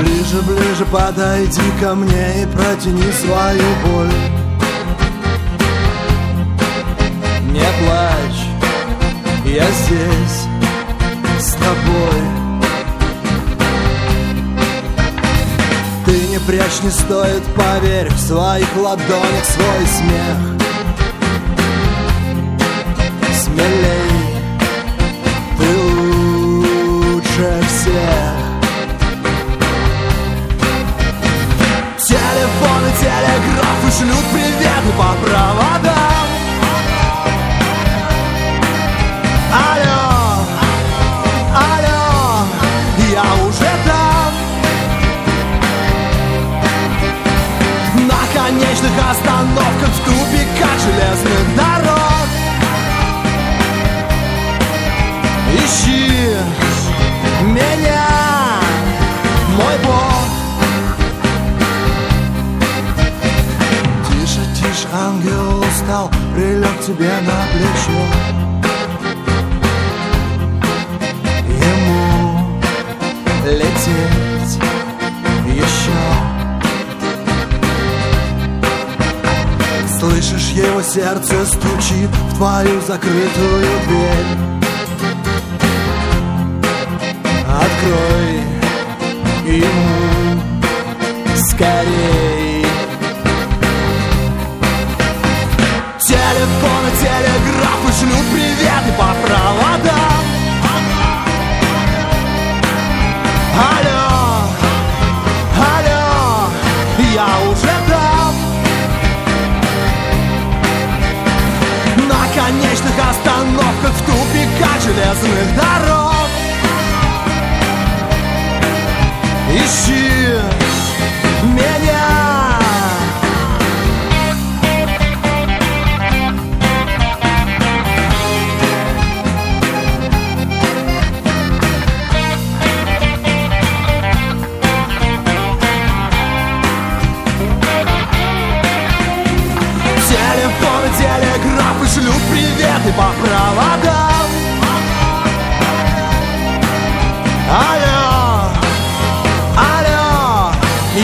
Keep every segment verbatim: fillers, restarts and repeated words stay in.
Ближе, ближе подойди ко мне и протяни свою боль. Не плачь, я здесь с тобой. Ты не прячь, не стоит, поверь, в своих ладонях свой смех. Смелей, ты лучше всех. Телефоны, телеграфы шлют приветы по проводам. Алло, алло, я уже там. На конечных остановках, в тупиках железных дорог. Ищи меня, мой Бог. Ангел устал, прилег тебе на плечо. Ему лететь еще. Слышишь, его сердце стучит в твою закрытую дверь. Открой ему скорей. Телефоны, телеграфы шлют приветы по проводам. Алло, алло, я уже там. На конечных остановках, в тупиках железных дорог. Ищи меня. Телеграфы шлют приветы по проводам. Алло, алло,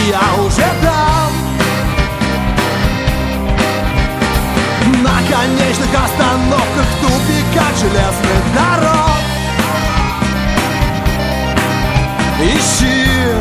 я уже там. На конечных остановках, в тупиках железных дорог. Ищи.